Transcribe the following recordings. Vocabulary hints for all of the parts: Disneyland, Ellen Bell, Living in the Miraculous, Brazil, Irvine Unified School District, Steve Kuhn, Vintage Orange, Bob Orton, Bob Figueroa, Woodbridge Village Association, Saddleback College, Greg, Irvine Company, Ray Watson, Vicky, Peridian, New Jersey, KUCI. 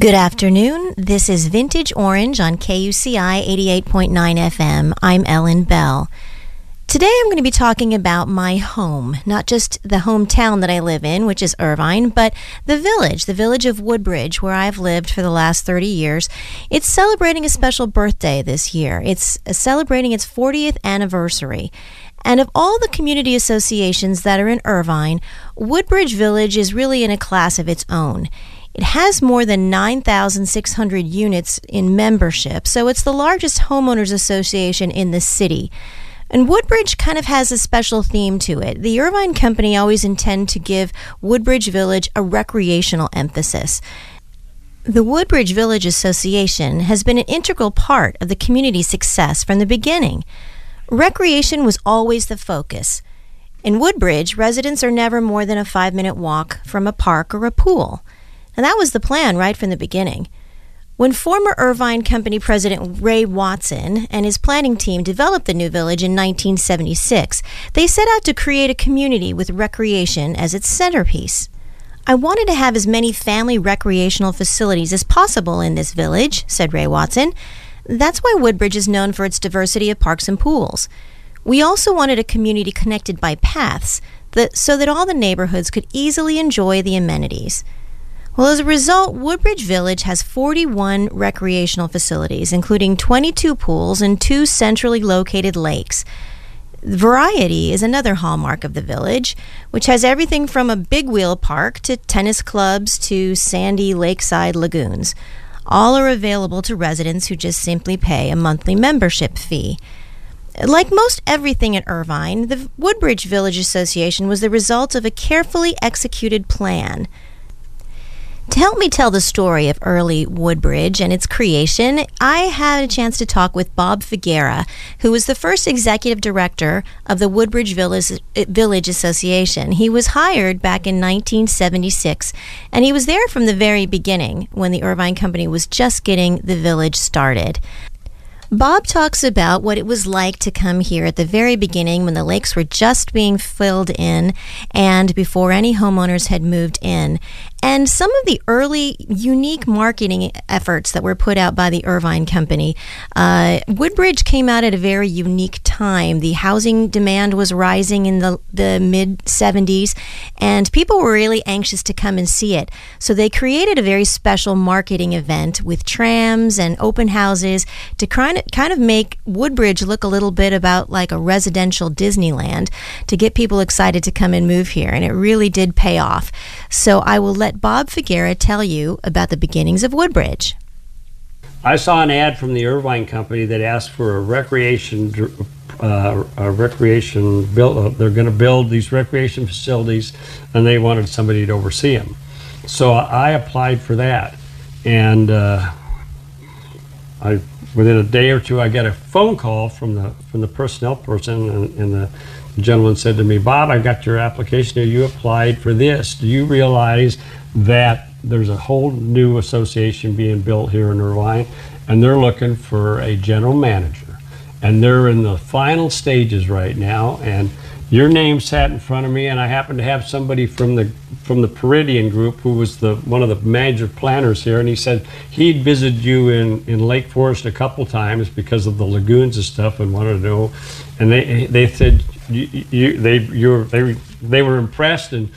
Good afternoon. This is Vintage Orange on KUCI 88.9 FM. I'm Ellen Bell. Today I'm going to be talking about my home, not just the hometown that I live in, which is Irvine, but the village of Woodbridge, where I've lived for the last 30 years. It's celebrating a special birthday this year. It's celebrating its 40th anniversary. And of all the community associations that are in Irvine, Woodbridge Village is really in a class of its own. It has more than 9,600 units in membership, so it's the largest homeowners association in the city. And Woodbridge kind of has a special theme to it. The Irvine Company always intend to give Woodbridge Village a recreational emphasis. The Woodbridge Village Association has been an integral part of the community's success from the beginning. Recreation was always the focus. In Woodbridge, residents are never more than a 5-minute walk from a park or a pool. And that was the plan right from the beginning. When former Irvine Company President Ray Watson and his planning team developed the new village in 1976, they set out to create a community with recreation as its centerpiece. I wanted to have as many family recreational facilities as possible in this village, said Ray Watson. That's why Woodbridge is known for its diversity of parks and pools. We also wanted a community connected by paths so that all the neighborhoods could easily enjoy the amenities. Well, as a result, Woodbridge Village has 41 recreational facilities, including 22 pools and 2 centrally located lakes. Variety is another hallmark of the village, which has everything from a big wheel park to tennis clubs to sandy lakeside lagoons. All are available to residents who just simply pay a monthly membership fee. Like most everything in Irvine, the Woodbridge Village Association was the result of a carefully executed plan. To help me tell the story of early Woodbridge and its creation, I had a chance to talk with Bob Figueroa, who was the first executive director of the Woodbridge Village Association. He was hired back in 1976, and he was there from the very beginning when the Irvine Company was just getting the village started. Bob talks about what it was like to come here at the very beginning when the lakes were just being filled in and before any homeowners had moved in, and some of the early unique marketing efforts that were put out by the Irvine Company. Woodbridge came out at a very unique time. The housing demand was rising in the mid-'70s, and people were really anxious to come and see it. So they created a very special marketing event with trams and open houses to kind of make Woodbridge look a little bit about like a residential Disneyland to get people excited to come and move here, and it really did pay off. So I will let Bob Figueroa tell you about the beginnings of Woodbridge. I saw an ad from the Irvine Company that asked for they're going to build these recreation facilities, and they wanted somebody to oversee them. So I applied for that, and within a day or two, I got a phone call from the personnel person, and the gentleman said to me, "Bob, I got your application. You applied for this. Do you realize that there's a whole new association being built here in Irvine, and they're looking for a general manager, and they're in the final stages right now, and your name sat in front of me, and I happened to have somebody from the Peridian group who was one of the major planners here, and he said he'd visited you in Lake Forest a couple times because of the lagoons and stuff, and wanted to know, and they said they were impressed, and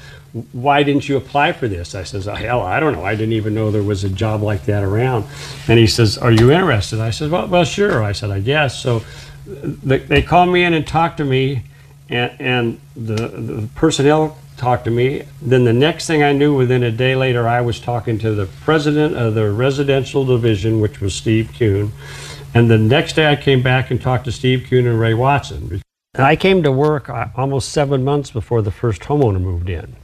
why didn't you apply for this?" I says, "Hell, I don't know. I didn't even know there was a job like that around." And he says, "Are you interested?" I said, "Well, sure." I said, "I guess." So they called me in and talked to me, and the personnel talked to me. Then the next thing I knew, within a day later, I was talking to the president of the residential division, which was Steve Kuhn. And the next day I came back and talked to Steve Kuhn and Ray Watson. And I came to work almost 7 months before the first homeowner moved in,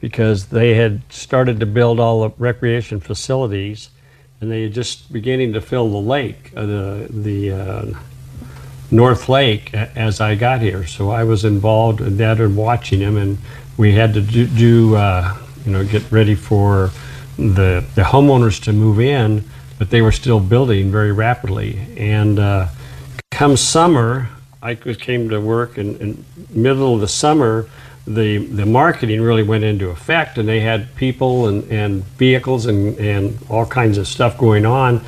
because they had started to build all the recreation facilities, and they were just beginning to fill the lake, North Lake, as I got here. So I was involved in that and watching him, and we had to do get ready for the homeowners to move in, but they were still building very rapidly. And come summer, I came to work in middle of the summer, the marketing really went into effect, and they had people and vehicles and all kinds of stuff going on,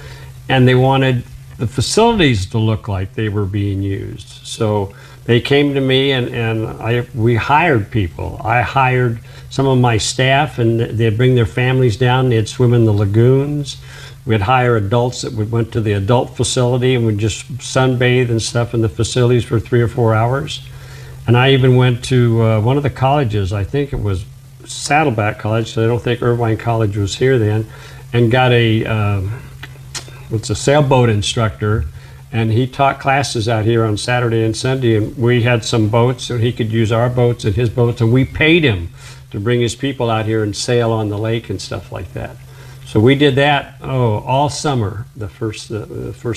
and they wanted the facilities to look like they were being used. So they came to me, and we hired people. I hired some of my staff, and they'd bring their families down. They'd swim in the lagoons. We'd hire adults that would went to the adult facility and would just sunbathe and stuff in the facilities for 3 or 4 hours. And I even went to one of the colleges, I think it was Saddleback College, so I don't think Irvine College was here then, and got a sailboat instructor, and he taught classes out here on Saturday and Sunday, and we had some boats, and he could use our boats and his boats, and we paid him to bring his people out here and sail on the lake and stuff like that. So we did that all summer. The first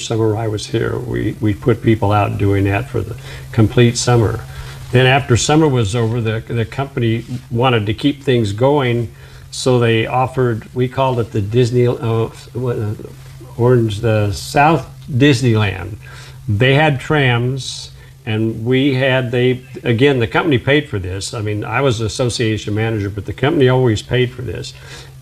summer I was here, we put people out doing that for the complete summer. Then after summer was over, the company wanted to keep things going, so they offered, we called it the Disney Orange, the South Disneyland. They had trams, and again, the company paid for this. I mean, I was an association manager, but the company always paid for this.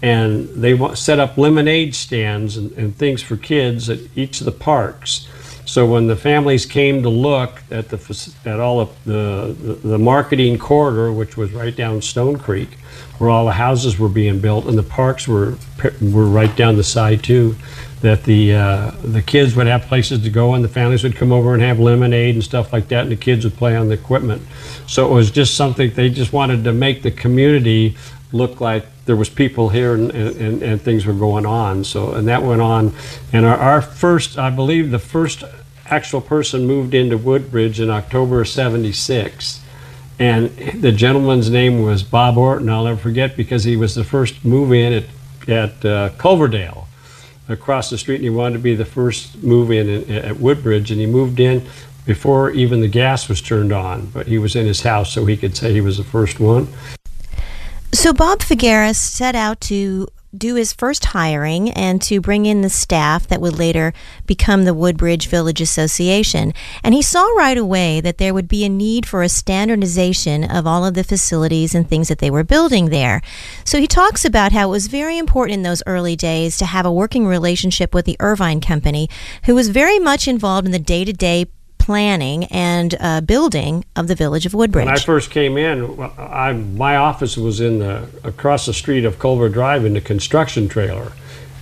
And they set up lemonade stands and things for kids at each of the parks. So when the families came to look at all of the marketing corridor, which was right down Stone Creek, where all the houses were being built, and the parks were right down the side too, that the kids would have places to go, and the families would come over and have lemonade and stuff like that, and the kids would play on the equipment. So it was just something, they just wanted to make the community look like there was people here and things were going on. So, and that went on, and our first, I believe the first actual person moved into Woodbridge in October of '76. And the gentleman's name was Bob Orton. I'll never forget, because he was the first move-in at Culverdale across the street, and he wanted to be the first move-in at Woodbridge, and he moved in before even the gas was turned on, but he was in his house, so he could say he was the first one. So Bob Figueroa set out to do his first hiring and to bring in the staff that would later become the Woodbridge Village Association. And he saw right away that there would be a need for a standardization of all of the facilities and things that they were building there. So he talks about how it was very important in those early days to have a working relationship with the Irvine Company, who was very much involved in the day-to-day planning and building of the village of Woodbridge. When I first came in, my office was across the street of Culver Drive in the construction trailer,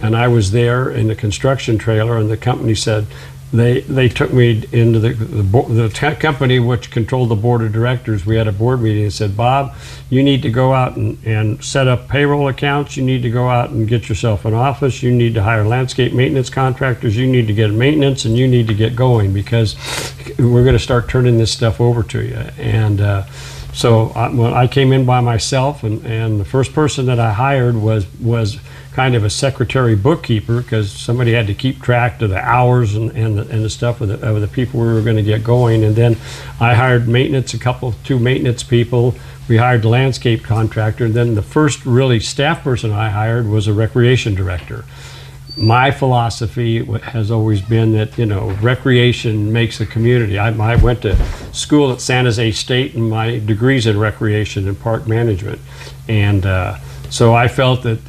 and I was there in the construction trailer, and the company said, they took me into the company, which controlled the board of directors. We had a board meeting and said, Bob, you need to go out and set up payroll accounts. You need to go out and get yourself an office. You need to hire landscape maintenance contractors. You need to get maintenance, and you need to get going, because we're going to start turning this stuff over to you. And so I came in by myself, and the first person that I hired was kind of a secretary bookkeeper, because somebody had to keep track of the hours and the stuff of the people we were going to get going. And then I hired maintenance, two maintenance people. We hired the landscape contractor. And then the first really staff person I hired was a recreation director. My philosophy has always been that, recreation makes a community. I went to school at San Jose State, and my degree's in recreation and park management. And so I felt that,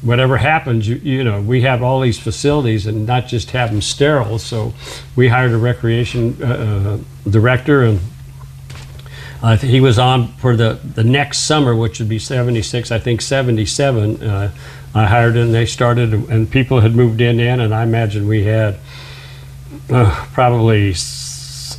whatever happens, we have all these facilities and not just have them sterile. So we hired a recreation director, and he was on for the next summer, which would be '76, I think '77. I hired him, they started, and people had moved in, and I imagine we had probably,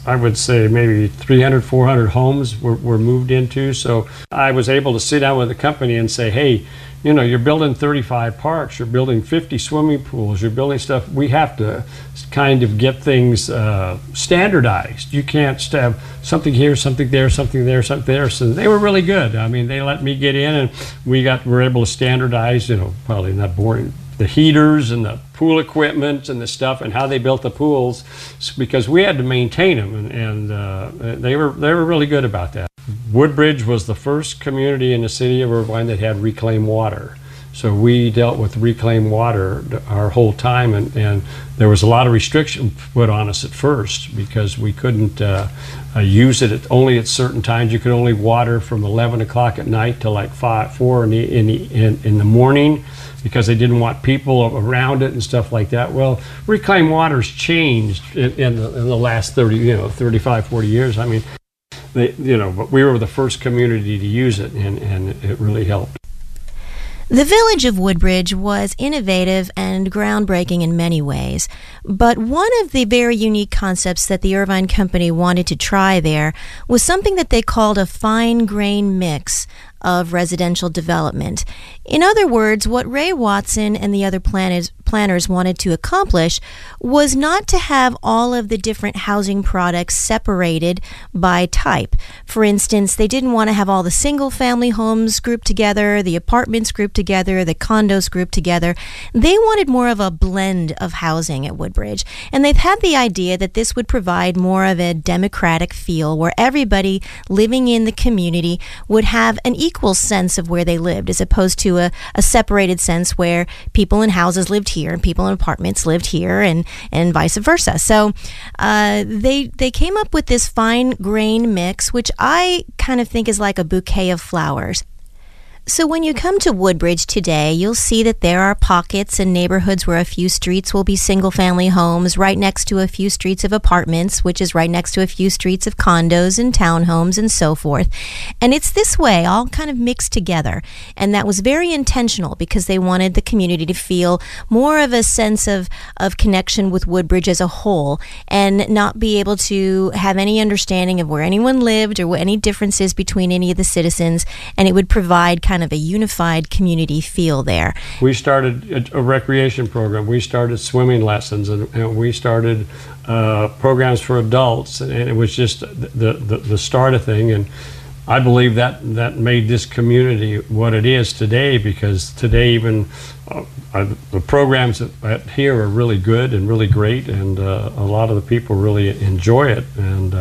I would say maybe 300, 400 homes were moved into. So I was able to sit down with the company and say, hey, you're building 35 parks, you're building 50 swimming pools, you're building stuff. We have to kind of get things standardized. You can't have something here, something there, something there, something there. So they were really good. I mean, they let me get in, and we were able to standardize, probably not boring, the heaters and the pool equipment and the stuff and how they built the pools, because we had to maintain them, and they were really good about that. Woodbridge was the first community in the city of Irvine that had reclaimed water. So we dealt with reclaimed water our whole time, and there was a lot of restriction put on us at first, because we couldn't use it only at certain times. You could only water from 11 o'clock at night to like 4 in the morning, because they didn't want people around it and stuff like that. Well, reclaimed water's changed in the last 35, 40 years. I mean, but we were the first community to use it, and it really helped. The village of Woodbridge was innovative and groundbreaking in many ways, but one of the very unique concepts that the Irvine Company wanted to try there was something that they called a fine-grain mix of residential development. In other words, what Ray Watson and the other planners wanted to accomplish was not to have all of the different housing products separated by type. For instance, they didn't want to have all the single-family homes grouped together, the apartments grouped together, the condos grouped together. They wanted more of a blend of housing at Woodbridge, and they've had the idea that this would provide more of a democratic feel where everybody living in the community would have an equal sense of where they lived, as opposed to a separated sense where people in houses lived here and people in apartments lived here, and vice versa. So they came up with this fine grain mix, which I kind of think is like a bouquet of flowers. So when you come to Woodbridge today, you'll see that there are pockets and neighborhoods where a few streets will be single-family homes, right next to a few streets of apartments, which is right next to a few streets of condos and townhomes and so forth. And it's this way, all kind of mixed together. And that was very intentional because they wanted the community to feel more of a sense of connection with Woodbridge as a whole, and not be able to have any understanding of where anyone lived or any differences between any of the citizens. And it would provide kind of a unified community feel there. We started a recreation program. We started swimming lessons, and we started programs for adults, and it was just the start of thing. And I believe that made this community what it is today, because today even the programs here are really good and really great, and a lot of the people really enjoy it. And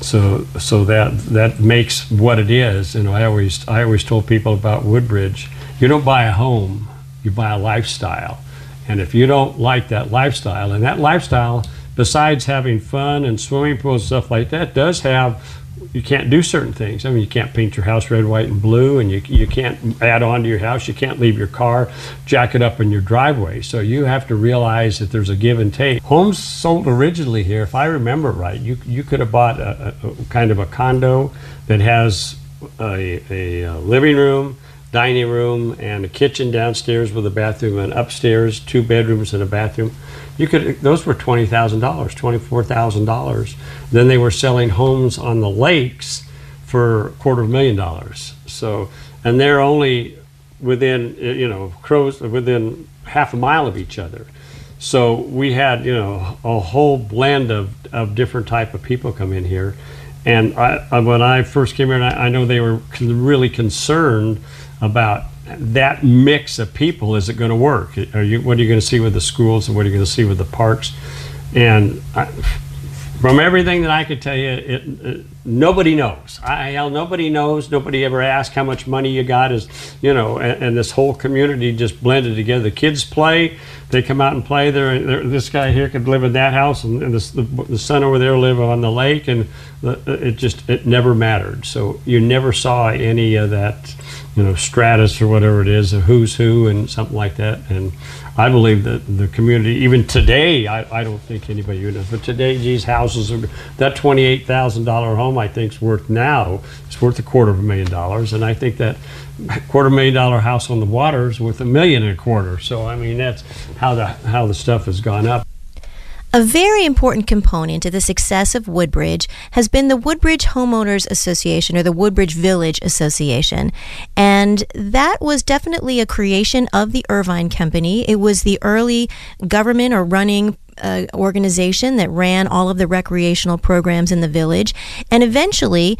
So that makes what it is. I always told people about Woodbridge, you don't buy a home, you buy a lifestyle. And if you don't like that lifestyle, and that lifestyle, besides having fun and swimming pools and stuff like that, does have, you can't do certain things. I mean, you can't paint your house red, white, and blue, and you can't add on to your house. You can't leave your car, jack it up in your driveway. So you have to realize that there's a give and take. Homes sold originally here, if I remember right, you could have bought a kind of a condo that has a living room, dining room, and a kitchen downstairs with a bathroom, and upstairs 2 bedrooms and a bathroom. Those were $20,000, $24,000. Then they were selling homes on the lakes for $250,000. So, and they're only within within half a mile of each other. So we had a whole blend of different type of people come in here. And when I first came here, and I know they were really concerned about that mix of people. Is it going to work? What are you going to see with the schools, and what are you going to see with the parks? And from everything that I could tell you, nobody knows. Nobody knows. Nobody ever asked how much money you got. And this whole community just blended together. The kids play. They come out and play. This guy here could live in that house, and the son over there live on the lake, and it never mattered. So you never saw any of that, stratus or whatever it is, a who's who and something like that. And I believe that the community, even today, I don't think anybody would know, but today, geez, houses are, that $28,000 home I think is worth now, it's worth $250,000, and I think that $250,000 house on the water is worth $1.25 million. So I mean, that's how the stuff has gone up. A very important component to the success of Woodbridge has been the Woodbridge Homeowners Association, or the Woodbridge Village Association, and that was definitely a creation of the Irvine Company. It was the early government or running organization that ran all of the recreational programs in the village, and eventually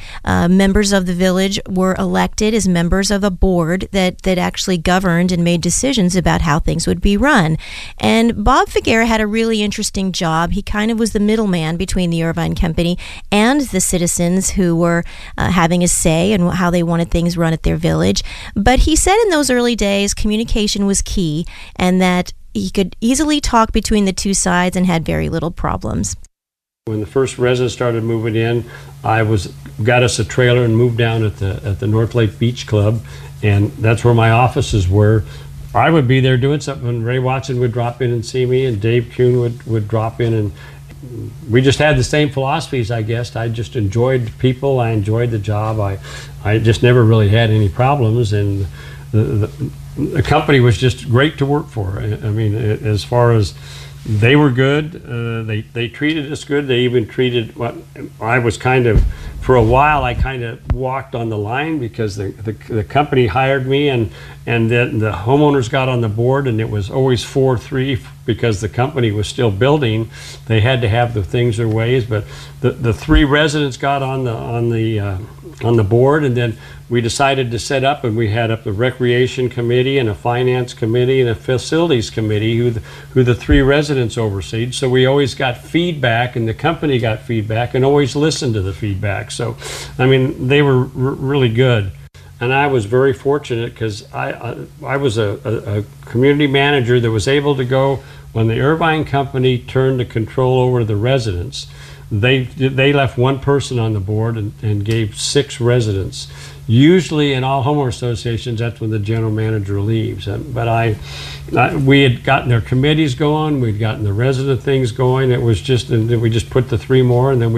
members of the village were elected as members of a board that actually governed and made decisions about how things would be run. And Bob Figueroa had a really interesting job. He kind of was the middleman between the Irvine Company and the citizens who were having a say in how they wanted things run at their village. But he said in those early days communication was key, and that he could easily talk between the two sides and had very little problems. When the first residents started moving in, I got us a trailer and moved down at the North Lake Beach Club, and that's where my offices were. I would be there doing something, and Ray Watson would drop in and see me, and Dave Kuhn would drop in, and we just had the same philosophies, I guess. I just enjoyed people, I enjoyed the job, I just never really had any problems, and the company was just great to work for. I mean, as far as they were good, they treated us good, they even treated what I was kind of, for a while I kind of walked on the line because the company hired me and then the homeowners got on the board and it was always 4-3 because the company was still building. They had to have the things their ways, but the three residents got on the board, and then we decided to set up, and we had up the recreation committee and a finance committee and a facilities committee who the three residents overseed. So we always got feedback, and the company got feedback and always listened to the feedback. So I mean, they were really good. And I was very fortunate because I was a community manager that was able to go when the Irvine Company turned the control over the residents. They left one person on the board and gave 6 residents. Usually in all homeowner associations, that's when the general manager leaves. But we had gotten their committees going, we'd gotten the resident things going. It was just, and we just put the 3 more, and then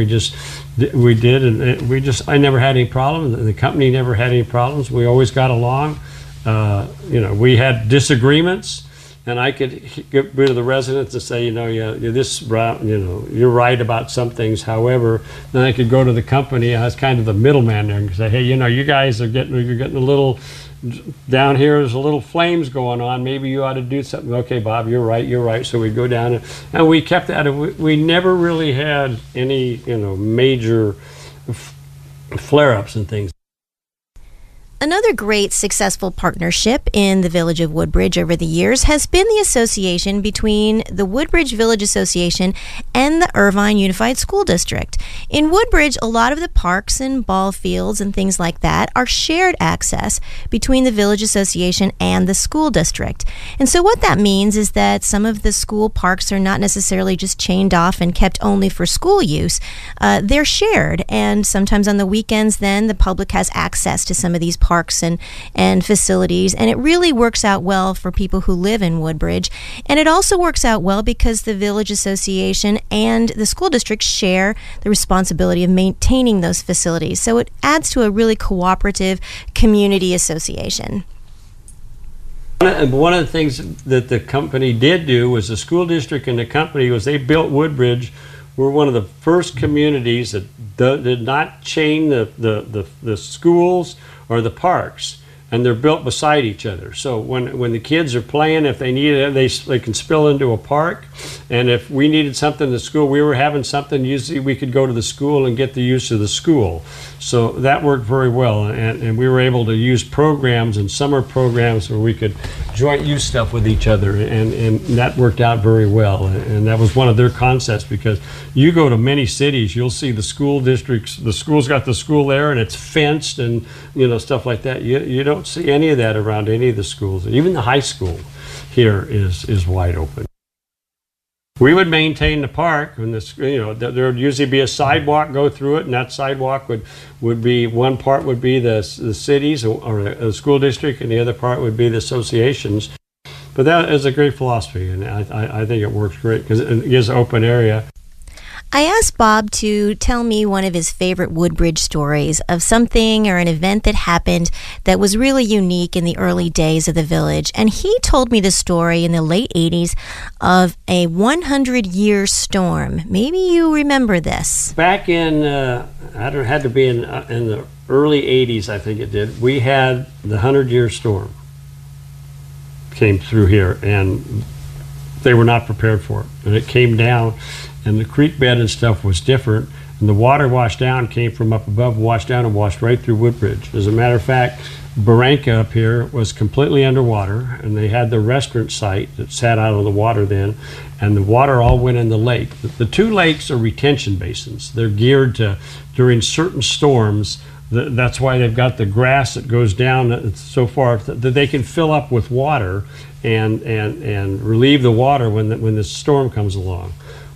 I never had any problems. The company never had any problems. We always got along. You know, we had disagreements, and I could get rid of the residents and say, you know, yeah, this route, you know, you're right about some things. However, then I could go to the company. I was kind of the middleman there and say, hey, you know, you guys are you're getting a little down here. There's a little flames going on. Maybe you ought to do something. Okay, Bob, you're right. You're right. So we go down and we kept that. We never really had any, you know, major flare-ups and things. Another great successful partnership in the village of Woodbridge over the years has been the association between the Woodbridge Village Association and the Irvine Unified School District. In Woodbridge, a lot of the parks and ball fields and things like that are shared access between the village association and the school district. And so what that means is that some of the school parks are not necessarily just chained off and kept only for school use. They're shared, and sometimes on the weekends then the public has access to some of these parks and facilities, and it really works out well for people who live in Woodbridge. And it also works out well because the village association and the school district share the responsibility of maintaining those facilities. So it adds to a really cooperative community association. One of the things that the company did do was the school district and the company was they built Woodbridge. We're one of the first communities that did not chain the schools or the parks, and they're built beside each other. So when the kids are playing, if they need it, they can spill into a park, and if we needed something in the school, we were having something, usually we could go to the school and get the use of the school. So that worked very well, and we were able to use programs and summer programs where we could joint use stuff with each other, and that worked out very well, and that was one of their concepts, because you go to many cities, you'll see the school districts, the school's got the school there and it's fenced and, you know, stuff like that. You don't see any of that around any of the schools. Even the high school here is wide open. We would maintain the park, and this, you know, there would usually be a sidewalk go through it, and that sidewalk would be one part would be the cities or the school district, and the other part would be the associations. But that is a great philosophy, and I think it works great because it gives an open area. I asked Bob to tell me one of his favorite Woodbridge stories of something or an event that happened that was really unique in the early days of the village. And he told me the story in the late 80s of a 100-year storm. Maybe you remember this. Back in, it had to be in the early 80s, I think it did, we had the 100-year storm came through here, and they were not prepared for it. And it came down, and the creek bed and stuff was different, and the water washed down, came from up above, washed down and washed right through Woodbridge. As a matter of fact, Barranca up here was completely underwater, and they had the restaurant site that sat out on the water then, and the water all went in the lake. The two lakes are retention basins. They're geared to, during certain storms, that's why they've got the grass that goes down so far that they can fill up with water and relieve the water when the storm comes along.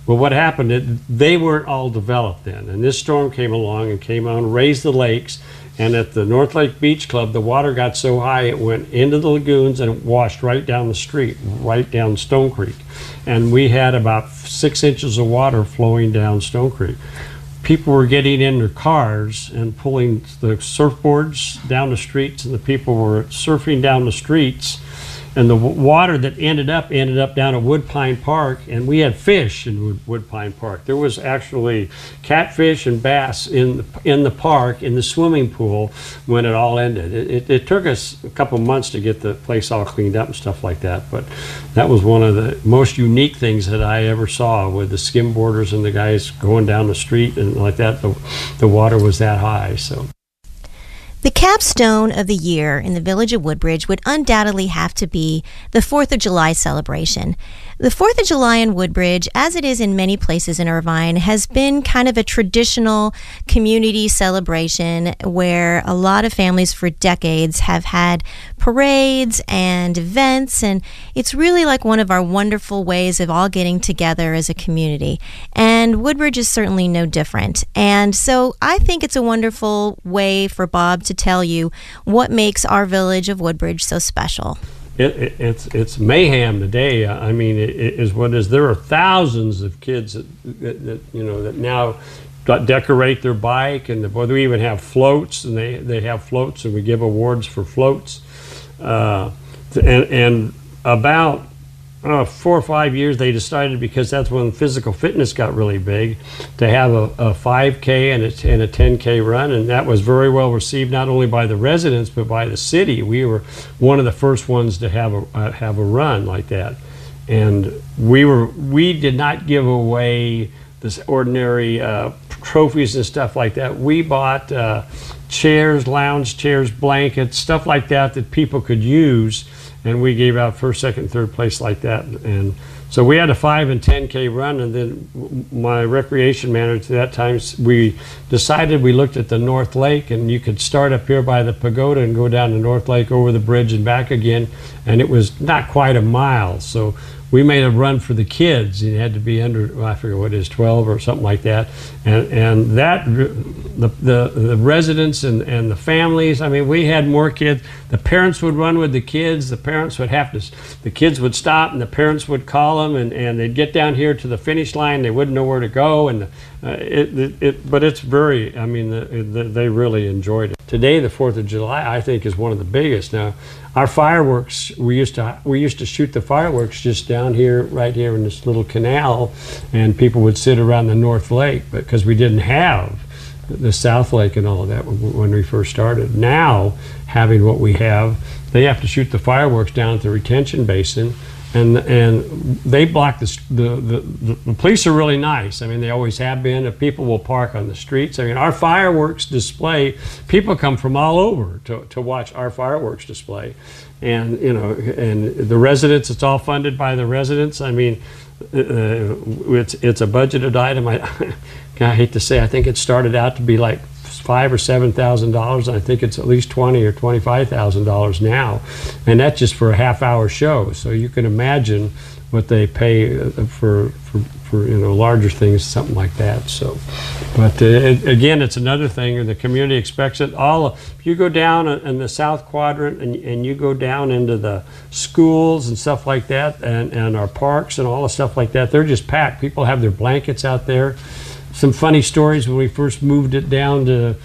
Well, what happened, they weren't all developed then, and this storm came along and came on, raised the lakes, and at the North Lake Beach Club, the water got so high it went into the lagoons and it washed right down the street, right down Stone Creek. And we had about 6 inches of water flowing down Stone Creek. People were getting in their cars and pulling the surfboards down the streets, and the people were surfing down the streets. And the water that ended up down at Wood Pine Park, and we had fish in Wood Pine Park. There was actually catfish and bass in the park, in the swimming pool, when it all ended. It took us a couple months to get the place all cleaned up and stuff like that, but that was one of the most unique things that I ever saw, with the skimboarders and the guys going down the street and like that. The water was that high, so. The capstone of the year in the village of Woodbridge would undoubtedly have to be the 4th of July celebration. The 4th of July in Woodbridge, as it is in many places in Irvine, has been kind of a traditional community celebration where a lot of families for decades have had parades and events, and it's really like one of our wonderful ways of all getting together as a community. And Woodbridge is certainly no different. And so I think it's a wonderful way for Bob to tell you what makes our village of Woodbridge so special. It's mayhem today. I mean, it is what is. There are thousands of kids that you know that now decorate their bike, and we even have floats, and they have floats, and we give awards for floats. And about 4 or 5 years, they decided, because that's when physical fitness got really big, to have a 5K and a 10K run, and that was very well received, not only by the residents but by the city. We were one of the first ones to have a run like that, and we did not give away this ordinary trophies and stuff like that. We bought chairs, lounge chairs, blankets, stuff like that people could use. And we gave out first, second, third place like that. And so we had a 5 and 10K run, and then my recreation manager at that time, we decided, we looked at the North Lake, and you could start up here by the pagoda and go down to North Lake, over the bridge and back again, and it was not quite a mile. So we made a run for the kids. You had to be under, well, I forget what it is, 12 or something like that. And that, the residents and the families, I mean, we had more kids. The parents would run with the kids. The parents would have to, the kids would stop, and the parents would call them, and they'd get down here to the finish line. They wouldn't know where to go. And but it's very, I mean, they really enjoyed it. Today, the 4th of July, I think, is one of the biggest. Now, our fireworks, we used to shoot the fireworks just down here, right here in this little canal, and people would sit around the North Lake, because we didn't have the South Lake and all of that when we first started. Now, having what we have, they have to shoot the fireworks down at the retention basin, and they block the police are really nice. I mean, they always have been. If people will park on the streets, I mean, our fireworks display, people come from all over to watch our fireworks display, and you know, and the residents, it's all funded by the residents. I mean, it's a budgeted item. I hate to say, I think it started out to be like $5,000 or $7,000, and I think it's at least $20,000 or $25,000 now, and that's just for a half-hour show. So you can imagine what they pay for you know, larger things, something like that. So, but again, it's another thing. The community expects it. All if you go down in the South Quadrant and you go down into the schools and stuff like that, and our parks and all the stuff like that, they're just packed. People have their blankets out there. Some funny stories when we first moved it down to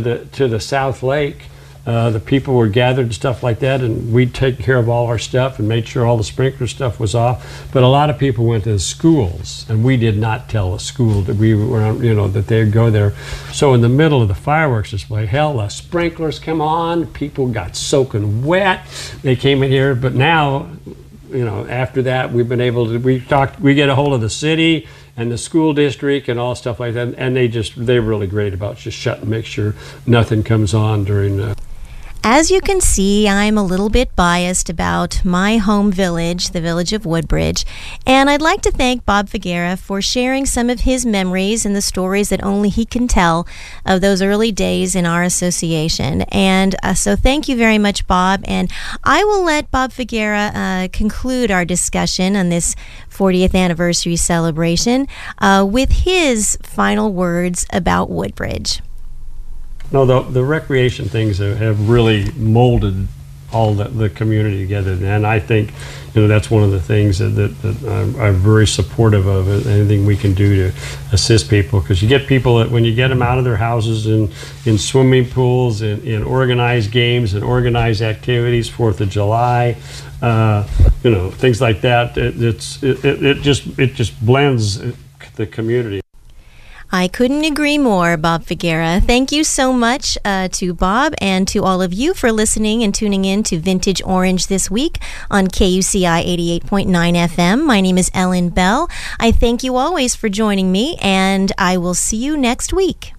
the South Lake. The people were gathered and stuff like that, and we'd take care of all our stuff and made sure all the sprinkler stuff was off. But a lot of people went to the schools, and we did not tell the school that we were, you know, that they'd go there. So in the middle of the fireworks display, hell, the sprinklers come on. People got soaking wet. They came in here, but now, you know, after that, we've been able to. We get a hold of the city and the school district and all stuff like that, and they're really great about just shutting, make sure nothing comes on during the. As you can see, I'm a little bit biased about my home village, the village of Woodbridge, and I'd like to thank Bob Figueroa for sharing some of his memories and the stories that only he can tell of those early days in our association. And so thank you very much, Bob, and I will let Bob Figueroa conclude our discussion on this 40th anniversary celebration with his final words about Woodbridge. No, the recreation things have really molded all the community together, and I think that's one of the things that I'm very supportive of. Anything we can do to assist people, because you get people that when you get them out of their houses and in swimming pools and in organized games and organized activities, 4th of July, things like that. It just blends the community. I couldn't agree more, Bob Figueroa. Thank you so much to Bob and to all of you for listening and tuning in to Vintage Orange this week on KUCI 88.9 FM. My name is Ellen Bell. I thank you always for joining me, and I will see you next week.